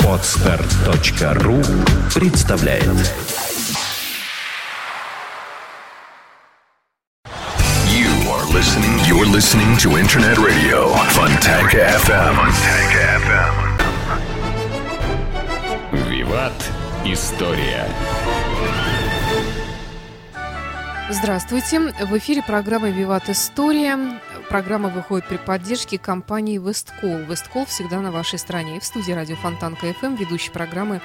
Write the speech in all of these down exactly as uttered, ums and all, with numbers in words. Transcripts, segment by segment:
Podstart.ру представляет. You are listening, you're listening to Internet Radio Фонтанка.ФМ. Виват История. Здравствуйте! В эфире программа «Виват История». Программа выходит при поддержке компании «Весткол». «Весткол» всегда на вашей стороне. И в студии «Радио Фонтанка.ФМ» ведущий программы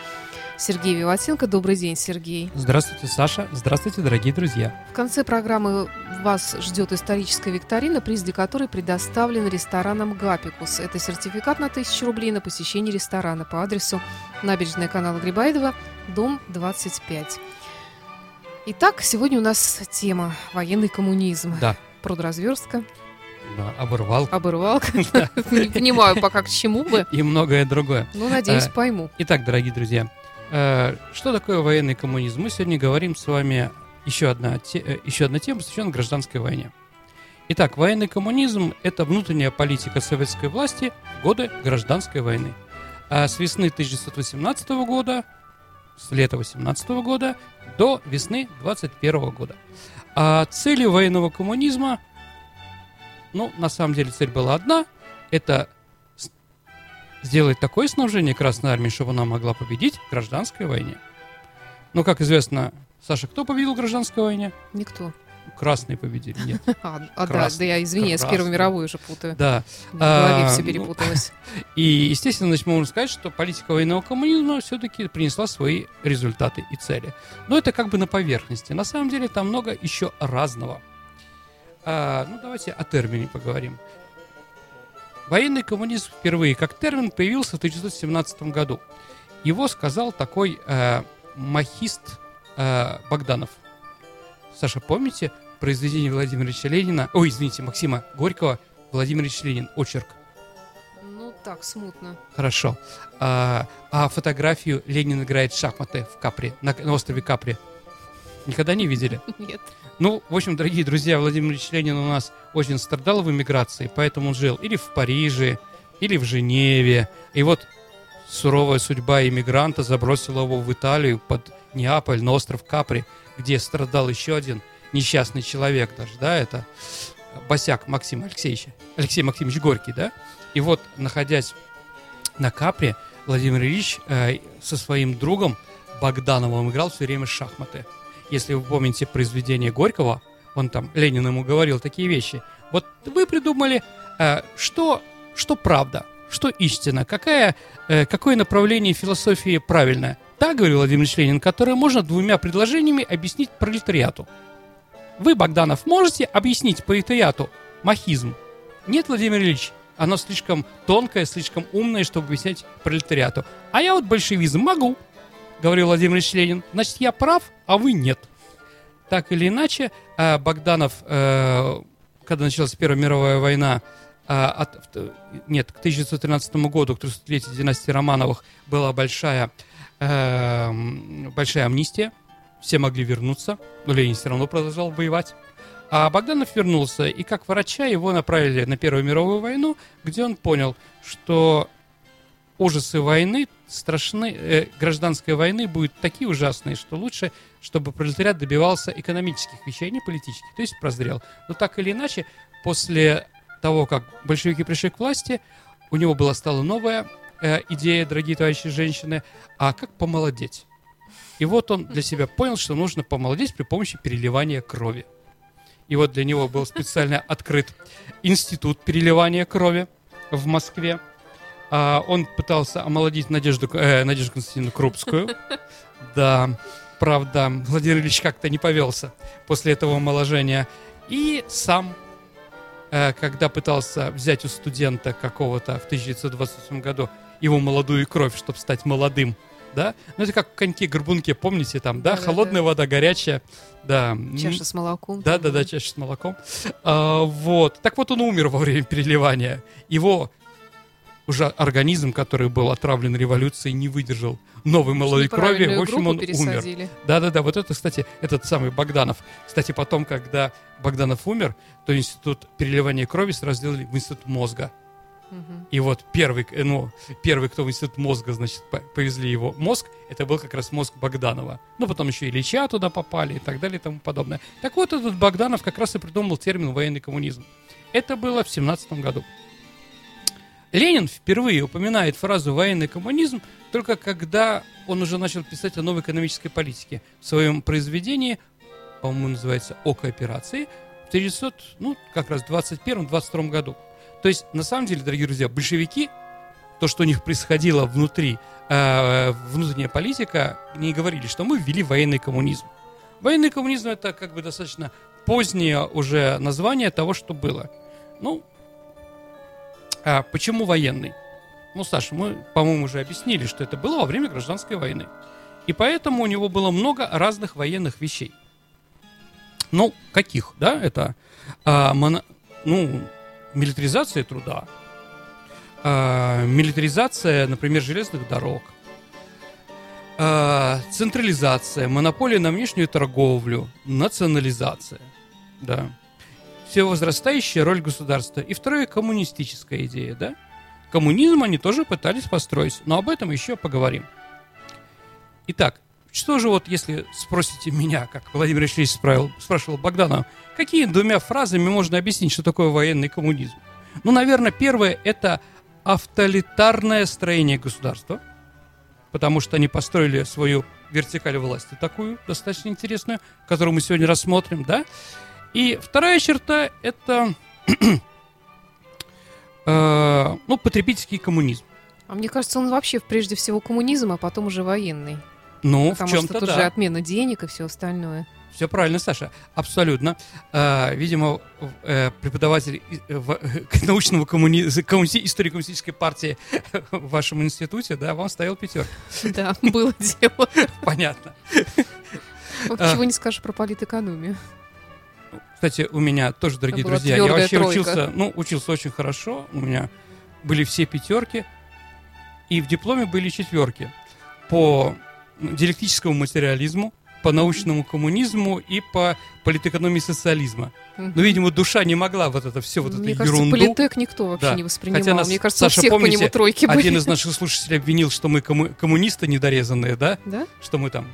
Сергей Виватенко. Добрый день, Сергей. Здравствуйте, Саша. Здравствуйте, дорогие друзья. В конце программы вас ждет историческая викторина, приз для которой предоставлен рестораном «Гапикус». Это сертификат на тысячу рублей на посещение ресторана по адресу набережная канала Грибоедова, дом двадцать пять. Итак, сегодня у нас тема «Военный коммунизм». Да. Продразверстка. Да, оборвалка. Оборвалка. Не понимаю пока к чему бы. И многое другое. Ну, надеюсь, пойму. Итак, дорогие друзья, что такое военный коммунизм? Мы сегодня говорим с вами еще одна тема, посвященная гражданской войне. Итак, военный коммунизм – это внутренняя политика советской власти в годы гражданской войны. С весны тысяча девятьсот восемнадцатого года, с лета тысяча девятьсот восемнадцатого года, до весны двадцать первого года. А целью военного коммунизма, ну, на самом деле цель была одна, это сделать такое снабжение Красной Армии, чтобы она могла победить в гражданской войне. Но, как известно, Саша, кто победил в гражданской войне? Никто. Красные победили, нет. А, а красные, да, да, я, извини, я с Первой мировой уже путаю. Да. В голове а, все перепуталось. Ну, и, естественно, значит, можно сказать, что политика военного коммунизма все-таки принесла свои результаты и цели. Но это как бы на поверхности. На самом деле там много еще разного. А, ну, давайте о термине поговорим. Военный коммунизм впервые как термин появился в тысяча девятьсот семнадцатом году. Его сказал такой э, махист э, Богданов. Саша, помните произведение Владимира Ильича Ленина? Ой, извините, Максима Горького, Владимир Ильич Ленин, очерк. Ну, так, смутно. Хорошо. А, а фотографию «Ленин играет в шахматы» в Капри, на, на острове Капри. Никогда не видели? Нет. Ну, в общем, дорогие друзья, Владимир Ильич Ленин у нас очень страдал в эмиграции, поэтому он жил или в Париже, или в Женеве. И вот суровая судьба эмигранта забросила его в Италию под Неаполь, на остров Капри, где страдал еще один несчастный человек даже, да, это босяк Максим Алексеевич, Алексей Максимович Горький, да, и вот, находясь на Капри, Владимир Ильич э, со своим другом Богдановым играл все время в шахматы. Если вы помните произведение Горького, он там, Ленин ему говорил такие вещи, вот вы придумали, э, что, что правда, что истина, какая, э, какое направление философии правильное. Так, говорил Владимир Ильич Ленин, которое можно двумя предложениями объяснить пролетариату. Вы, Богданов, можете объяснить пролетариату махизм? Нет, Владимир Ильич, оно слишком тонкое, слишком умное, чтобы объяснять пролетариату. А я вот большевизм могу, говорил Владимир Ильич Ленин. Значит, я прав, а вы нет. Так или иначе, Богданов, когда началась Первая мировая война, от, нет, к тысяча девятьсот тринадцатому году, к трехсотлетию династии Романовых, была большая... большая амнистия, все могли вернуться, но Ленин все равно продолжал воевать. А Богданов вернулся, и как врача его направили на Первую мировую войну, где он понял, что ужасы войны, страшны, э, гражданской войны будут такие ужасные, что лучше, чтобы пролетариат добивался экономических вещей, а не политических, то есть прозрел. Но так или иначе, после того, как большевики пришли к власти, у него была стала новая идея, дорогие товарищи женщины, а как помолодеть. И вот он для себя понял, что нужно помолодеть при помощи переливания крови. И вот для него был специально открыт институт переливания крови в Москве. А он пытался омолодить Надежду, э, Надежду Константиновну Крупскую. Да, правда, Владимир Ильич как-то не повелся после этого омоложения. И сам, э, когда пытался взять у студента какого-то в тысяча девятьсот двадцать восьмом году его молодую кровь, чтобы стать молодым, да? Ну, это как в коньке-горбунке, помните, там, да? Да, холодная, да, вода, горячая, да. Чаша с молоком. Да-да-да, чаша с молоком. А, вот. Так вот, он умер во время переливания. Его уже организм, который был отравлен революцией, не выдержал новой молодой крови. В общем, он пересадили. Умер. Да-да-да, вот это, кстати, этот самый Богданов. Кстати, потом, когда Богданов умер, то институт переливания крови сразу сделали в институт мозга. Угу. И вот первый, ну, первый, кто в институт мозга, значит, повезли его мозг, это был как раз мозг Богданова. Ну, потом еще Ильича туда попали и так далее и тому подобное. Так вот, этот Богданов как раз и придумал термин «военный коммунизм». Это было в семнадцатом году. Ленин впервые упоминает фразу «военный коммунизм» только когда он уже начал писать о новой экономической политике. В своем произведении, по-моему, называется «О кооперации», в тысяча девятьсот, ну, как раз в двадцать первом — двадцать втором году. То есть, на самом деле, дорогие друзья, большевики, то, что у них происходило внутри, э, внутренняя политика, не говорили, что мы ввели военный коммунизм. Военный коммунизм – это как бы достаточно позднее уже название того, что было. Ну, а почему военный? Ну, Саша, мы, по-моему, уже объяснили, что это было во время гражданской войны. И поэтому у него было много разных военных вещей. Ну, каких, да? Это а, моно... ну, милитаризация труда, а, милитаризация, например, железных дорог, а, централизация, монополия на внешнюю торговлю, национализация, да. Все возрастающая роль государства. И второе, коммунистическая идея, да? Коммунизм они тоже пытались построить, но об этом еще поговорим. Итак, что же вот, если спросите меня, как Владимир Ильич справил, спрашивал Богданова, какими двумя фразами можно объяснить, что такое военный коммунизм? Ну, наверное, первое – это авторитарное строение государства, потому что они построили свою вертикаль власти такую, достаточно интересную, которую мы сегодня рассмотрим, да? И вторая черта – это э, ну, потребительский коммунизм. А мне кажется, он вообще прежде всего коммунизм, а потом уже военный. Ну, потому в чем-то да. Потому что тут же отмена денег и все остальное. Все правильно, Саша, абсолютно. Э, видимо, э, преподаватель в, э, научного коммуни... коммуни... истории-коммунистической партии в вашем институте, да, вам ставил пятерку. Да, было дело. Понятно. Чего не скажешь про политэкономию. Кстати, у меня тоже, дорогие друзья, я вообще тройка. учился, ну, учился очень хорошо, у меня были все пятерки, и в дипломе были четверки по диалектическому материализму, по научному коммунизму и по политэкономии социализма. Mm-hmm. Но, видимо, душа не могла вот это все, вот Мне эту кажется, ерунду. Мне кажется, политэк никто вообще да. не воспринимал. Хотя нас, Мне кажется, Саша, у всех помните, по нему тройки были. Один из наших слушателей обвинил, что мы комму- коммунисты недорезанные, да? Да? Что мы там...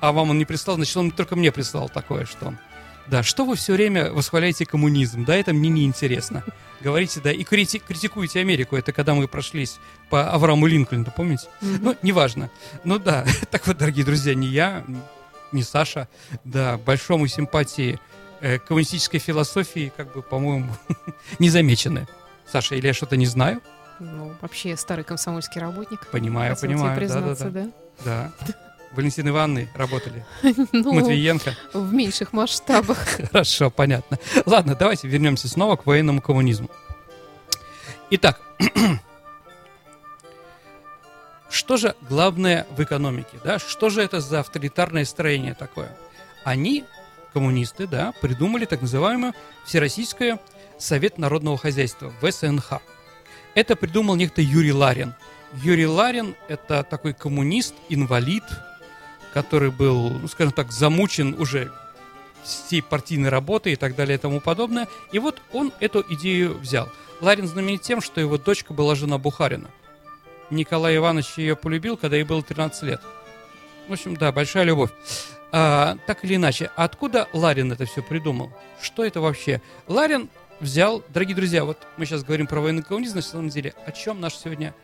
А вам он не прислал, значит, он только мне прислал такое, что он... Да, что вы все время восхваляете коммунизм, да, это мне неинтересно. Говорите, да, и крити- критикуете Америку, это когда мы прошлись по Аврааму Линкольну, помните? Mm-hmm. Ну, неважно. Ну да, так вот, дорогие друзья, не я, не Саша, да, большому симпатии э, коммунистической философии, как бы, по-моему, не замечены. Саша, или я что-то не знаю? Ну, вообще, старый комсомольский работник. Понимаю, хотел понимаю. Тебе признаться, да? Да, да. да. Валентина Ивановна работали? Ну, Матвиенко? В меньших масштабах. Хорошо, понятно. Ладно, давайте вернемся снова к военному коммунизму. Итак, что же главное в экономике? Да? Что же это за авторитарное строение такое? Они, коммунисты, да, придумали так называемый Всероссийский совет народного хозяйства, ВСНХ. Это придумал некто Юрий Ларин. Юрий Ларин – это такой коммунист, инвалид, который был, ну, скажем так, замучен уже всей партийной работой и так далее и тому подобное. И вот он эту идею взял. Ларин знаменит тем, что его дочка была жена Бухарина. Николай Иванович ее полюбил, когда ей было тринадцать лет. В общем, да, большая любовь. А, так или иначе, откуда Ларин это все придумал? Что это вообще? Ларин взял, дорогие друзья, вот мы сейчас говорим про военный коммунизм, на самом деле, о чем наш сегодня...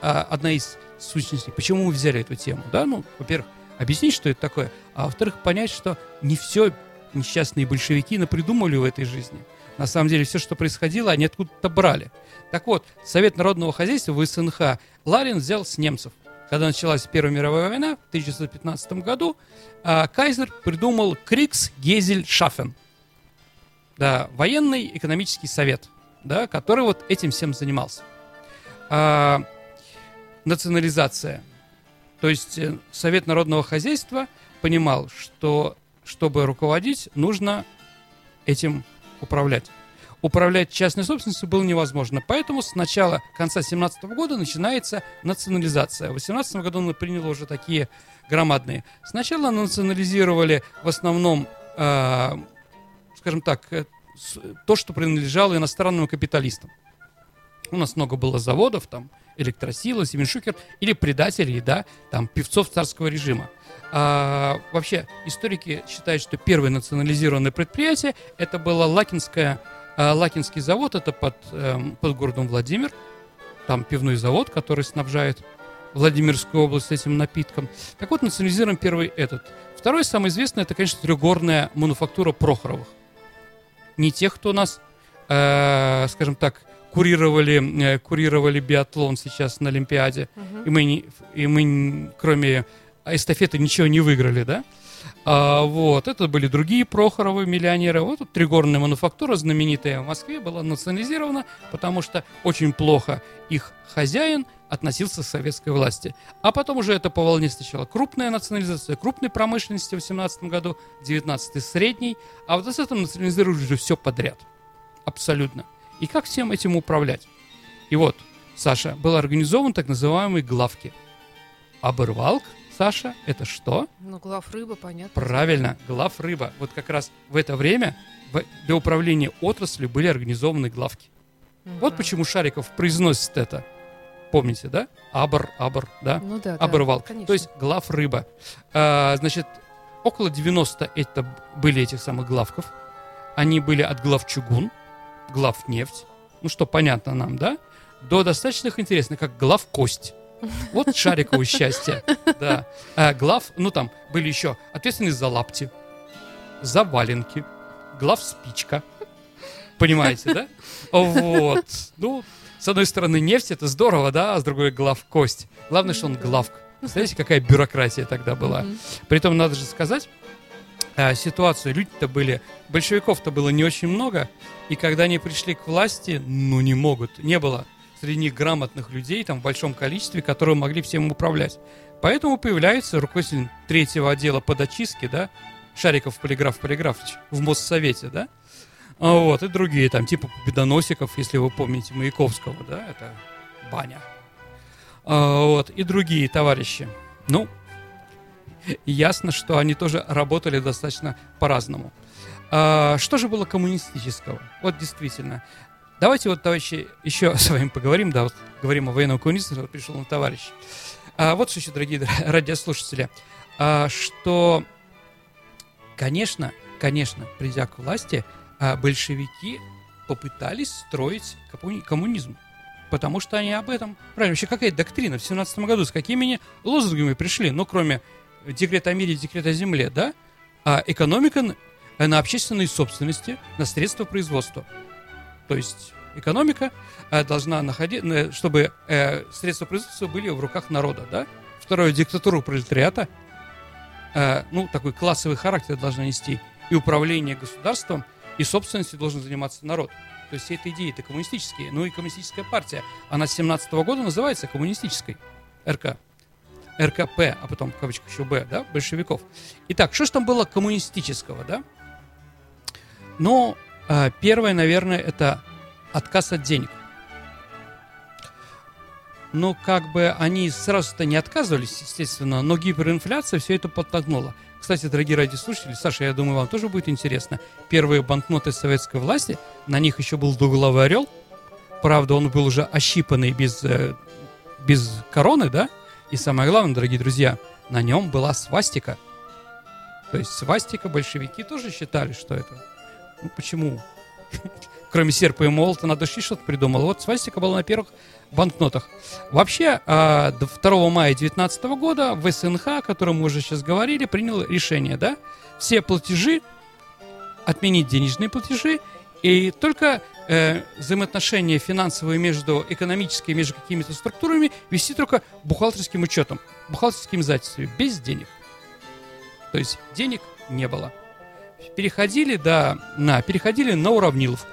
одна из сущностей. Почему мы взяли эту тему? Да? Ну, во-первых, объяснить, что это такое, а во-вторых, понять, что не все несчастные большевики напридумывали в этой жизни. На самом деле, все, что происходило, они откуда-то брали. Так вот, Совет народного хозяйства ВСНХ Ларин взял с немцев. Когда началась Первая мировая война в тысяча девятьсот пятнадцатом году, кайзер придумал Кригсгезельшафен, да, военный экономический совет, да, который вот этим всем занимался. А, национализация. То есть Совет народного хозяйства понимал, что, чтобы руководить, нужно этим управлять. Управлять частной собственностью было невозможно. Поэтому с начала, конца тысяча девятьсот семнадцатого года начинается национализация. В тысяча девятьсот восемнадцатом году она приняла уже такие громадные. Сначала национализировали в основном, э, скажем так, то, что принадлежало иностранным капиталистам. У нас много было заводов, там, Электросила, Семен Шухер, или предатели, да, там, певцов царского режима. А, вообще, историки считают, что первое национализированное предприятие это было Лакинское, а, Лакинский завод, это под, эм, под городом Владимир, там пивной завод, который снабжает Владимирскую область этим напитком. Так вот, национализируем первый этот. Второй, самый известный, это, конечно, Трёхгорная мануфактура Прохоровых. Не тех, кто у нас, э, скажем так, курировали, э, курировали биатлон сейчас на Олимпиаде, угу. и, мы не, и мы, кроме эстафеты, ничего не выиграли, да? А, вот, это были другие Прохоровы, миллионеры. Вот тут Трёхгорная мануфактура, знаменитая в Москве, была национализирована, потому что очень плохо их хозяин относился к советской власти. А потом уже это по волне сначала крупная национализация, крупной промышленности в восемнадцатом году, девятнадцатый средний, а в двадцатом национализировали уже все подряд. Абсолютно. И как всем этим управлять? И вот, Саша, был организован так называемый главки. Оборвалк, Саша, это что? Ну, главрыба, понятно. Правильно, главрыба. Вот как раз в это время для управления отраслью были организованы главки. Угу. Вот почему Шариков произносит это. Помните, да? Абр, абр, да? Ну да, Оборвалк. Да, то есть главрыба. А, значит, около девяносто это были этих самых главков. Они были от главчугун, главнефть, ну что понятно нам, да? До достаточных интересных, как главкость. Вот Шариково счастье. Да. А глав, ну там были еще ответственные за лапти, за валенки, главспичка. Понимаете, да? Вот. Ну, с одной стороны, нефть, это здорово, да, а с другой главкость. Главное, что он главк. Представляете, какая бюрократия тогда была. Притом, надо же сказать, ситуацию, люди-то были, большевиков-то было не очень много, и когда они пришли к власти, ну, не могут, не было среди них грамотных людей там в большом количестве, которые могли всем управлять. Поэтому появляется руководитель третьего отдела по дочистке, да, Шариков Полиграф Полиграфович в Моссовете, да, вот, и другие там, типа Победоносиков, если вы помните, Маяковского, да, это баня, вот, и другие товарищи. Ну, ясно, что они тоже работали достаточно по-разному. А, что же было коммунистического? Вот действительно. Давайте вот, товарищи, еще с вами поговорим. Да, вот говорим о военном коммунизме, вот пришел на товарищ. А, вот что еще, дорогие радиослушатели, а, что, конечно, конечно, придя к власти, а, большевики попытались строить коммунизм. Потому что они об этом... Правильно, вообще какая доктрина в семнадцатом году, с какими лозунгами пришли, ну, кроме... Декрет о мире, декрет о земле, да? А экономика на общественной собственности, на средства производства. То есть экономика должна находить, чтобы средства производства были в руках народа, да? Второе, диктатура пролетариата, ну, такой классовый характер должна нести. И управление государством, и собственностью должен заниматься народ. То есть эти идеи-то коммунистические. Ну и коммунистическая партия. Она с семнадцатого года называется коммунистической РК. РКП, а потом в кавычках еще Б, да, большевиков. Итак, что же там было коммунистического, да? Ну, первое, наверное, это отказ от денег. Ну, как бы они сразу-то не отказывались, естественно, но гиперинфляция все это подтолкнула. Кстати, дорогие радиослушатели, Саша, я думаю, вам тоже будет интересно. Первые банкноты советской власти, на них еще был двуглавый орел. Правда, он был уже ощипанный без, без короны, да? И самое главное, дорогие друзья, на нем была свастика. То есть свастика большевики тоже считали, что это... Ну почему? Кроме серпа и молота, надо еще что-то придумало. Вот свастика была на первых банкнотах. Вообще, второго мая девятнадцатого года ВСНХ, о котором мы уже сейчас говорили, принял решение, да? Все платежи, отменить денежные платежи, и только... Э, взаимоотношения финансовые между экономическими, между какими-то структурами вести только бухгалтерским учетом, бухгалтерским издательством, без денег. То есть денег не было. Переходили, да, на, переходили на уравниловку.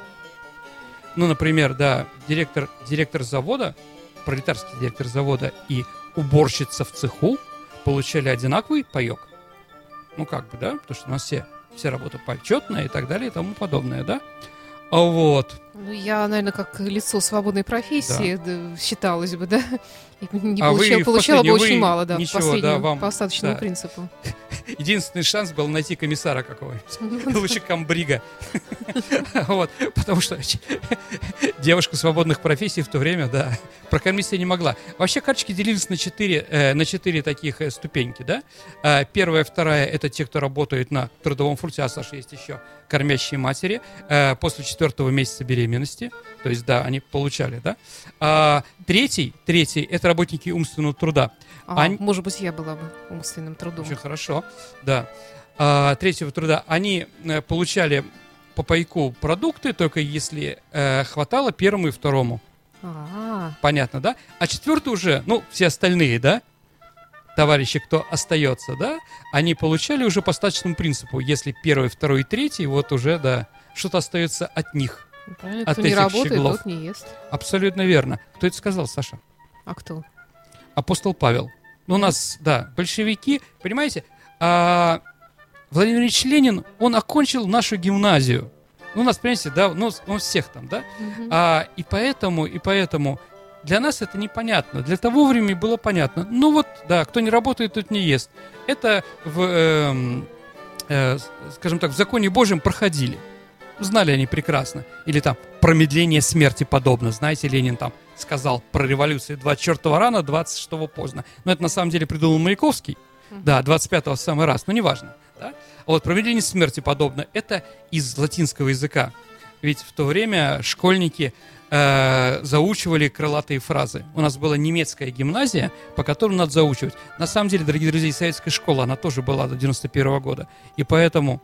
Ну, например, да, директор, директор завода, пролетарский директор завода и уборщица в цеху получали одинаковый паек. Ну, как бы, да, потому что у нас все, все работа почетная и так далее и тому подобное, да. Вот. Ну, я, наверное, как лицо свободной профессии, да. Да, считалось бы, да? Не а получала, получала бы очень мало, да, ничего, по последнему, да, вам, по остаточному, да, принципу. Единственный шанс был найти комиссара какого-нибудь, лучше комбрига. Потому что девушка свободных профессий в то время, да, прокормить себя не могла. Вообще карточки делились на четыре таких ступеньки, да? Первая, вторая — это те, кто работает на трудовом фронте, а, Саша, есть еще кормящие матери, после четвертого месяца беременности, то есть, да, они получали, да? Третий, третий — это работники умственного труда. А, они... Может быть, я была бы умственным трудом. Очень хорошо, да. А, третьего труда. Они э, получали по пайку продукты, только если э, хватало первому и второму. А-а-а. Понятно, да? А четвертый уже, ну, все остальные, да, товарищи, кто остается, да, они получали уже по остаточному принципу. Если первый, второй и третий, вот уже, да, что-то остается от них. Правильно, от кто этих не работает, щеглов. Тот не ест. Абсолютно верно. Кто это сказал, Саша? А кто? Апостол Павел. Ну, у нас, да, большевики, понимаете, а, Владимир Ильич Ленин, он окончил нашу гимназию. Ну, у нас, понимаете, да, ну, он всех там, да? Угу. А, и поэтому, и поэтому для нас это непонятно. Для того времени было понятно. Ну, вот, да, кто не работает, тот не ест. Это, в, э, э, скажем так, в законе Божьем проходили. Знали они прекрасно. Или там промедление смерти подобно. Знаете, Ленин там сказал про революцию двадцать четвёртого рано, двадцать шестого поздно. Но это на самом деле придумал Маяковский. Mm-hmm. Да, двадцать пятого в самый раз, но неважно. Да? А вот промедление смерти подобно. Это из латинского языка. Ведь в то время школьники э, заучивали крылатые фразы. У нас была немецкая гимназия, по которой надо заучивать. На самом деле, дорогие друзья, советская школа, она тоже была до девяносто первого года. И поэтому...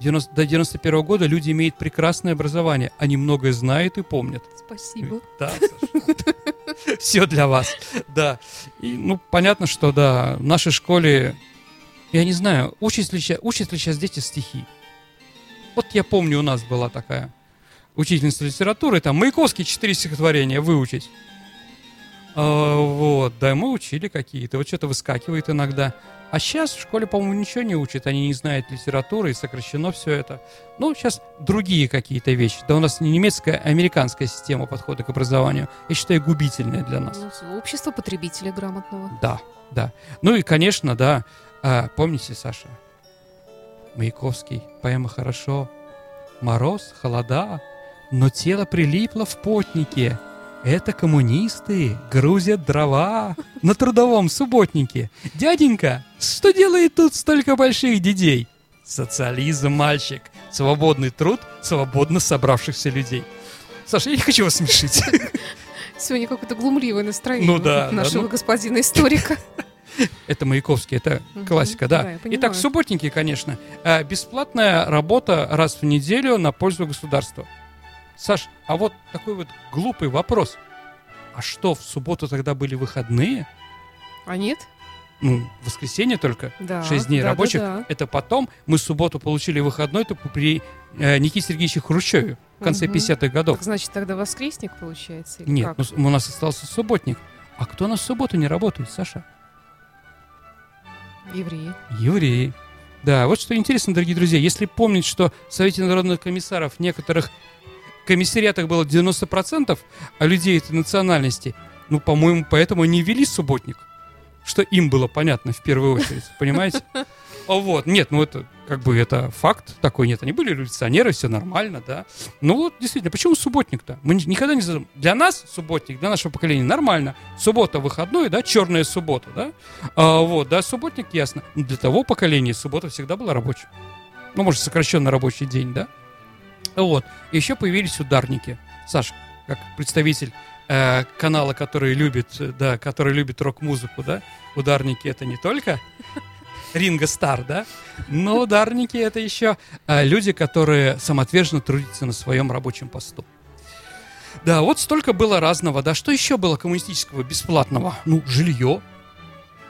До девяносто первого года люди имеют прекрасное образование. Они многое знают и помнят. Спасибо. Да, Саша. Все для вас. Да. И, ну, понятно, что, да, в нашей школе, я не знаю, учат ли, учат ли сейчас дети стихи. Вот я помню, у нас была такая учительница литературы, там, Маяковский, четыре стихотворения выучить. А, вот, да, мы учили какие-то. Вот что-то выскакивает иногда. А сейчас в школе, по-моему, ничего не учат, они не знают литературы, и сокращено все это. Ну, сейчас другие какие-то вещи. Да у нас не немецкая, а американская система подхода к образованию. Я считаю, губительная для нас. Общество потребителя грамотного. Да, да. Ну и, конечно, да, помните, Саша, Маяковский, поэма «Хорошо». Мороз, холода, но тело прилипло в потнике. Это коммунисты грузят дрова на трудовом субботнике. Дяденька, что делает тут столько больших дядей? Социализм, мальчик. Свободный труд свободно собравшихся людей. Саша, я не хочу вас смешить. Сегодня какое-то глумливое настроение ну, да, нашего да, ну... господина-историка. Это Маяковский, это классика, да. Итак, субботники, конечно. Бесплатная работа раз в неделю на пользу государства. Саш, а вот такой вот глупый вопрос. А что, в субботу тогда были выходные? А нет? Ну, воскресенье только, да, шесть дней да, рабочих. Да, да. Это потом. Мы в субботу получили выходной только при э, Никите Сергеевиче Хрущеве в конце угу. пятидесятых годов. Так, значит, тогда воскресник получается? Или нет, как? Ну, у нас остался субботник. А кто на субботу не работает, Саша? Евреи. Евреи. Да, вот что интересно, дорогие друзья. Если помнить, что в Совете народных комиссаров некоторых... в комиссариатах было девяносто процентов а людей этой национальности, ну, по-моему, поэтому они вели субботник, что им было понятно в первую очередь, понимаете? Вот, нет, ну, это как бы это факт такой, нет, они были революционеры, все нормально, да. Ну, вот, действительно, почему субботник-то? Мы никогда не задумывались. Для нас субботник, для нашего поколения нормально. Суббота выходной, да, черная суббота, да. А, вот, да, субботник, ясно. Но для того поколения суббота всегда была рабочей. Ну, может, сокращенный рабочий день, да. Вот. Еще появились ударники. Саш, как представитель э, канала, который любит, да, который любит рок-музыку, да, ударники — это не только Ринго Стар, да, но ударники — это еще э, люди, которые самоотверженно трудятся на своем рабочем посту. Да, вот столько было разного, да. Что еще было коммунистического, бесплатного? Ну, жилье.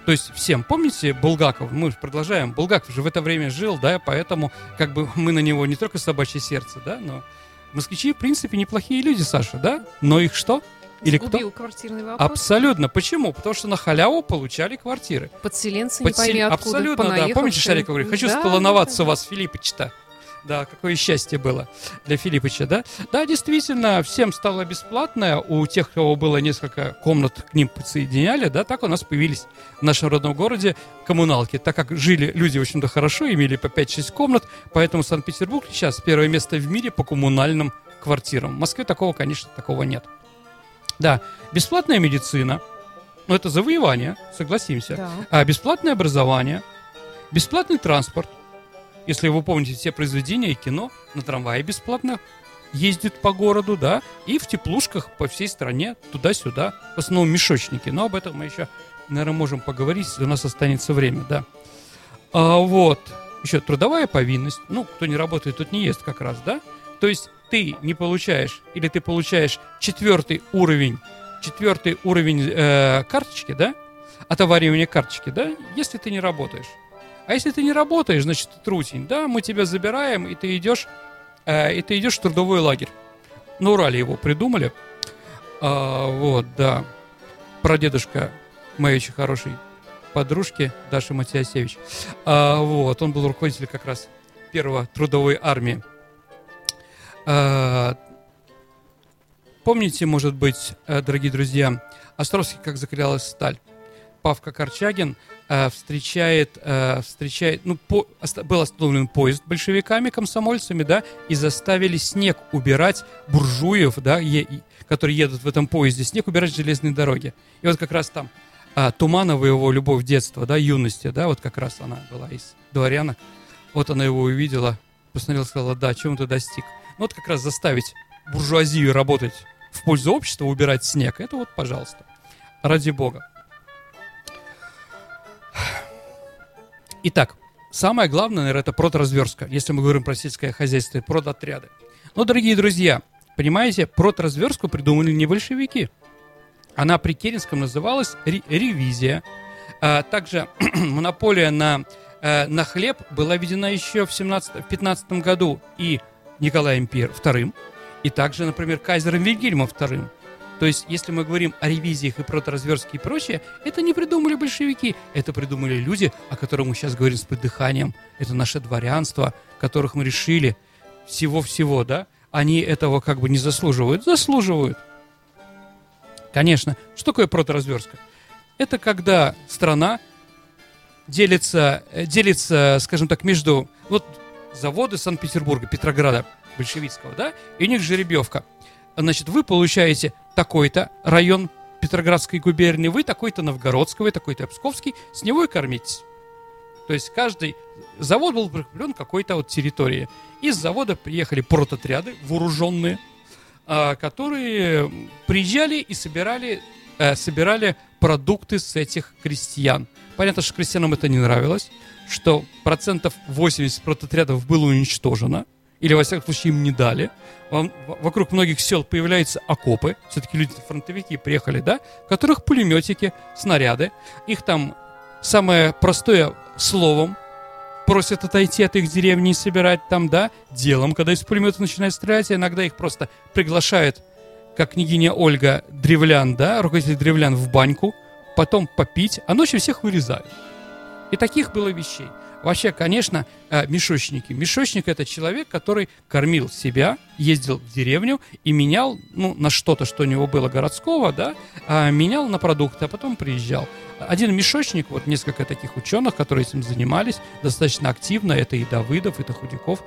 То есть всем, помните, Булгаков, мы продолжаем, Булгаков же в это время жил, да, поэтому как бы мы на него не только собачье сердце, да, но москвичи, в принципе, неплохие люди, Саша, да, но их что? Или Сгубил кто? Квартирный вопрос. Абсолютно. Почему? Потому что на халяву получали квартиры. Подселенцы Подсел... не пойми откуда. Абсолютно, да. Помните, Шариков говорит, хочу да, сполоноваться да. у вас, Филиппыч-то. Да, какое счастье было для Филиппыча, да? Да, действительно, всем стало бесплатно. У тех, у кого было несколько комнат, к ним подсоединяли, да? Так у нас появились в нашем родном городе коммуналки. Так как жили люди, в общем-то, хорошо, имели по пять-шесть комнат, поэтому Санкт-Петербург сейчас первое место в мире по коммунальным квартирам. В Москве такого, конечно, такого нет. Да, бесплатная медицина, ну, это завоевание, согласимся. Да. А бесплатное образование, бесплатный транспорт. Если вы помните все произведения и кино, на трамвае бесплатно ездит по городу, да, и в теплушках по всей стране, туда-сюда, в основном мешочники. Но об этом мы еще, наверное, можем поговорить, если у нас останется время, да. А вот, еще трудовая повинность. Ну, кто не работает, тот не ест как раз, да. То есть ты не получаешь, или ты получаешь четвертый уровень, четвертый уровень э, карточки, да, отоваривания карточки, да, если ты не работаешь. А если ты не работаешь, значит, ты трутень, да, мы тебя забираем, и ты идешь, э, и ты идешь в трудовой лагерь. На Урале его придумали. А, вот, да. Прадедушка моей очень хорошей подружки Даши Матиасевич. А, вот, он был руководителем как раз первого трудовой армии. А, помните, может быть, дорогие друзья, Островский, как закалялась сталь? Павка Корчагин э, встречает, э, встречает, ну, по, оста, был остановлен поезд большевиками, комсомольцами, да, и заставили снег убирать буржуев, да, е, которые едут в этом поезде, снег убирать с железной дороги. И вот как раз там э, Туманова, его любовь детства, да, юности, да, вот как раз она была из дворянок, вот она его увидела, посмотрела, сказала, да, чем ты достиг. Ну, вот как раз заставить буржуазию работать в пользу общества, убирать снег, это вот, пожалуйста, ради бога. Итак, самое главное, наверное, это продразверстка, если мы говорим про сельское хозяйство и продотряды. Но, дорогие друзья, понимаете, продразверстку придумали не большевики. Она при Керенском называлась ревизия. А также монополия на, на хлеб была введена еще в семнадцатом, в пятнадцатом году и Николаем вторым, и также, например, кайзером Вильгельмом вторым. То есть, если мы говорим о ревизиях и продразверстке и прочее, это не придумали большевики, это придумали люди, о которых мы сейчас говорим с придыханием. Это наше дворянство, которых мы решили всего-всего, да? Они этого как бы не заслуживают. Заслуживают. Конечно. Что такое продразверстка? Это когда страна делится, делится, скажем так, между... Вот заводы Санкт-Петербурга, Петрограда, большевистского, да? И у них жеребьевка. Значит, вы получаете такой-то район Петроградской губернии, вы такой-то Новгородского, вы такой-то Псковский, с него и кормитесь. То есть каждый завод был прикреплен к какой-то вот территории. Из завода приехали прототряды вооруженные, которые приезжали и собирали, собирали продукты с этих крестьян. Понятно, что крестьянам это не нравилось, что процентов восемьдесят прототрядов было уничтожено. Или, во всяком случае, им не дали. Вокруг многих сел появляются окопы. Все-таки люди-фронтовики приехали, да? В которых пулеметики, снаряды. Их там самое простое словом просят отойти от их деревни и собирать там, да? Делом, когда из пулеметов начинают стрелять. Иногда их просто приглашают, как княгиня Ольга Древлян, да? Руководитель Древлян в баньку. Потом попить. А ночью всех вырезают. И таких было вещей. Вообще, конечно, мешочники. Мешочник – это человек, который кормил себя, ездил в деревню и менял, ну, на что-то, что у него было городского, да, а менял на продукты, а потом приезжал. Один мешочник, вот несколько таких ученых, которые этим занимались достаточно активно, это и Давыдов, это Худяков,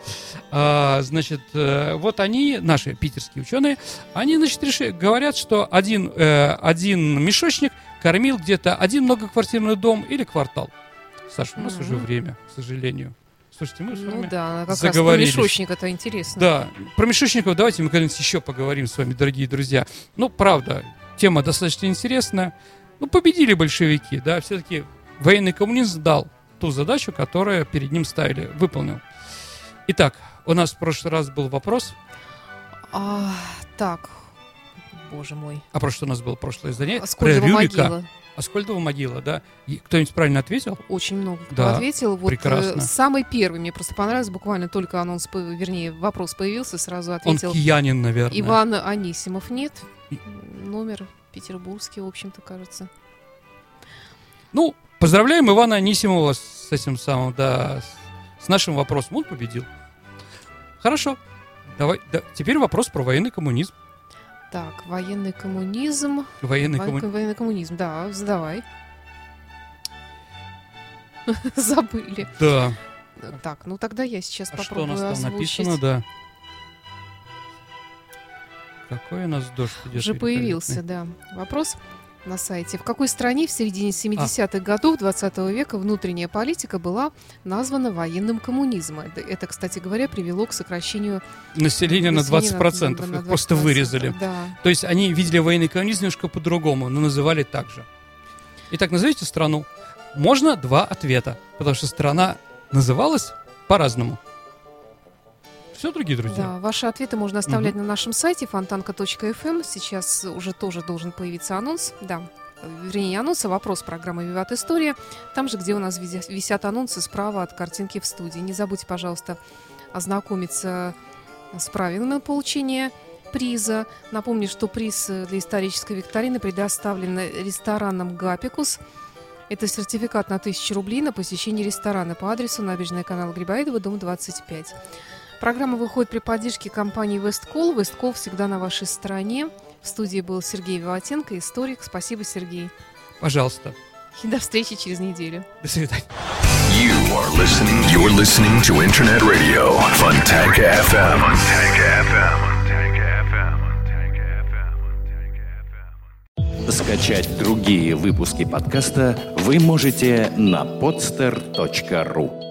а, значит, вот они, наши питерские ученые, они, значит, решили, говорят, что один, один мешочник кормил где-то один многоквартирный дом или квартал. Саша, у нас mm-hmm. уже время, к сожалению. Слушайте, мы с вами ну, да, как заговорились. Раз про мешочника, это интересно. Да, про мешочников давайте мы когда-нибудь еще поговорим с вами, дорогие друзья. Ну, правда, тема достаточно интересная. Ну, победили большевики, да, все-таки военный коммунизм дал ту задачу, которую перед ним ставили, выполнил. Итак, у нас в прошлый раз был вопрос. А, так, боже мой. А про что у нас было прошлое издание? Аскольдова могила. Аскольдова могила, да? Кто-нибудь правильно ответил? Очень много кто да, ответил. Вот прекрасно. Самый первый мне просто понравился, буквально только анонс, вернее, вопрос появился, сразу ответил. Он киянин, наверное. Иван Анисимов, нет. Номер петербургский, в общем-то, кажется. Ну, поздравляем Ивана Анисимова с этим самым, да, с нашим вопросом. Он победил. Хорошо. Давай. Да. Теперь вопрос про военный коммунизм. Так, военный коммунизм. Военный, Во... комму... военный коммунизм, да, задавай. Забыли. Да. Так, ну тогда я сейчас а попробую озвучить. А что у нас там озвучить. Написано, да. Какой у нас дождь идет? Уже появился, да. Вопрос на сайте. В какой стране в середине семидесятых а. годов двадцатого века внутренняя политика была названа военным коммунизмом? Это, кстати говоря, привело к сокращению населения, населения на двадцать процентов. На, на, на двадцать процентов. Их просто вырезали. Да. То есть они видели военный коммунизм немножко по-другому, но называли так же. Итак, назовите страну. Можно два ответа, потому что страна называлась по-разному. Все, дорогие друзья. Да, ваши ответы можно оставлять угу. на нашем сайте фонтанка точка эф эм. Сейчас уже тоже должен появиться анонс. Да, вернее, не анонс, а вопрос программы «Виват История». Там же, где у нас висят анонсы справа от картинки в студии. Не забудьте, пожалуйста, ознакомиться с правилами получения приза. Напомню, что приз для исторической викторины предоставлен рестораном «Гапикус». Это сертификат на тысячу рублей на посещение ресторана по адресу Набережная канала Грибоедова, дом двадцать пять. Программа выходит при поддержке компании «Весткол». «Весткол» всегда на вашей стороне. В студии был Сергей Виватенко, историк. Спасибо, Сергей. Пожалуйста. И до встречи через неделю. До свидания. You are listening, you're listening to Internet Radio Fontanka.эф эм. Fontanka.эф эм. Скачать другие выпуски подкаста вы можете на podstart точка ру.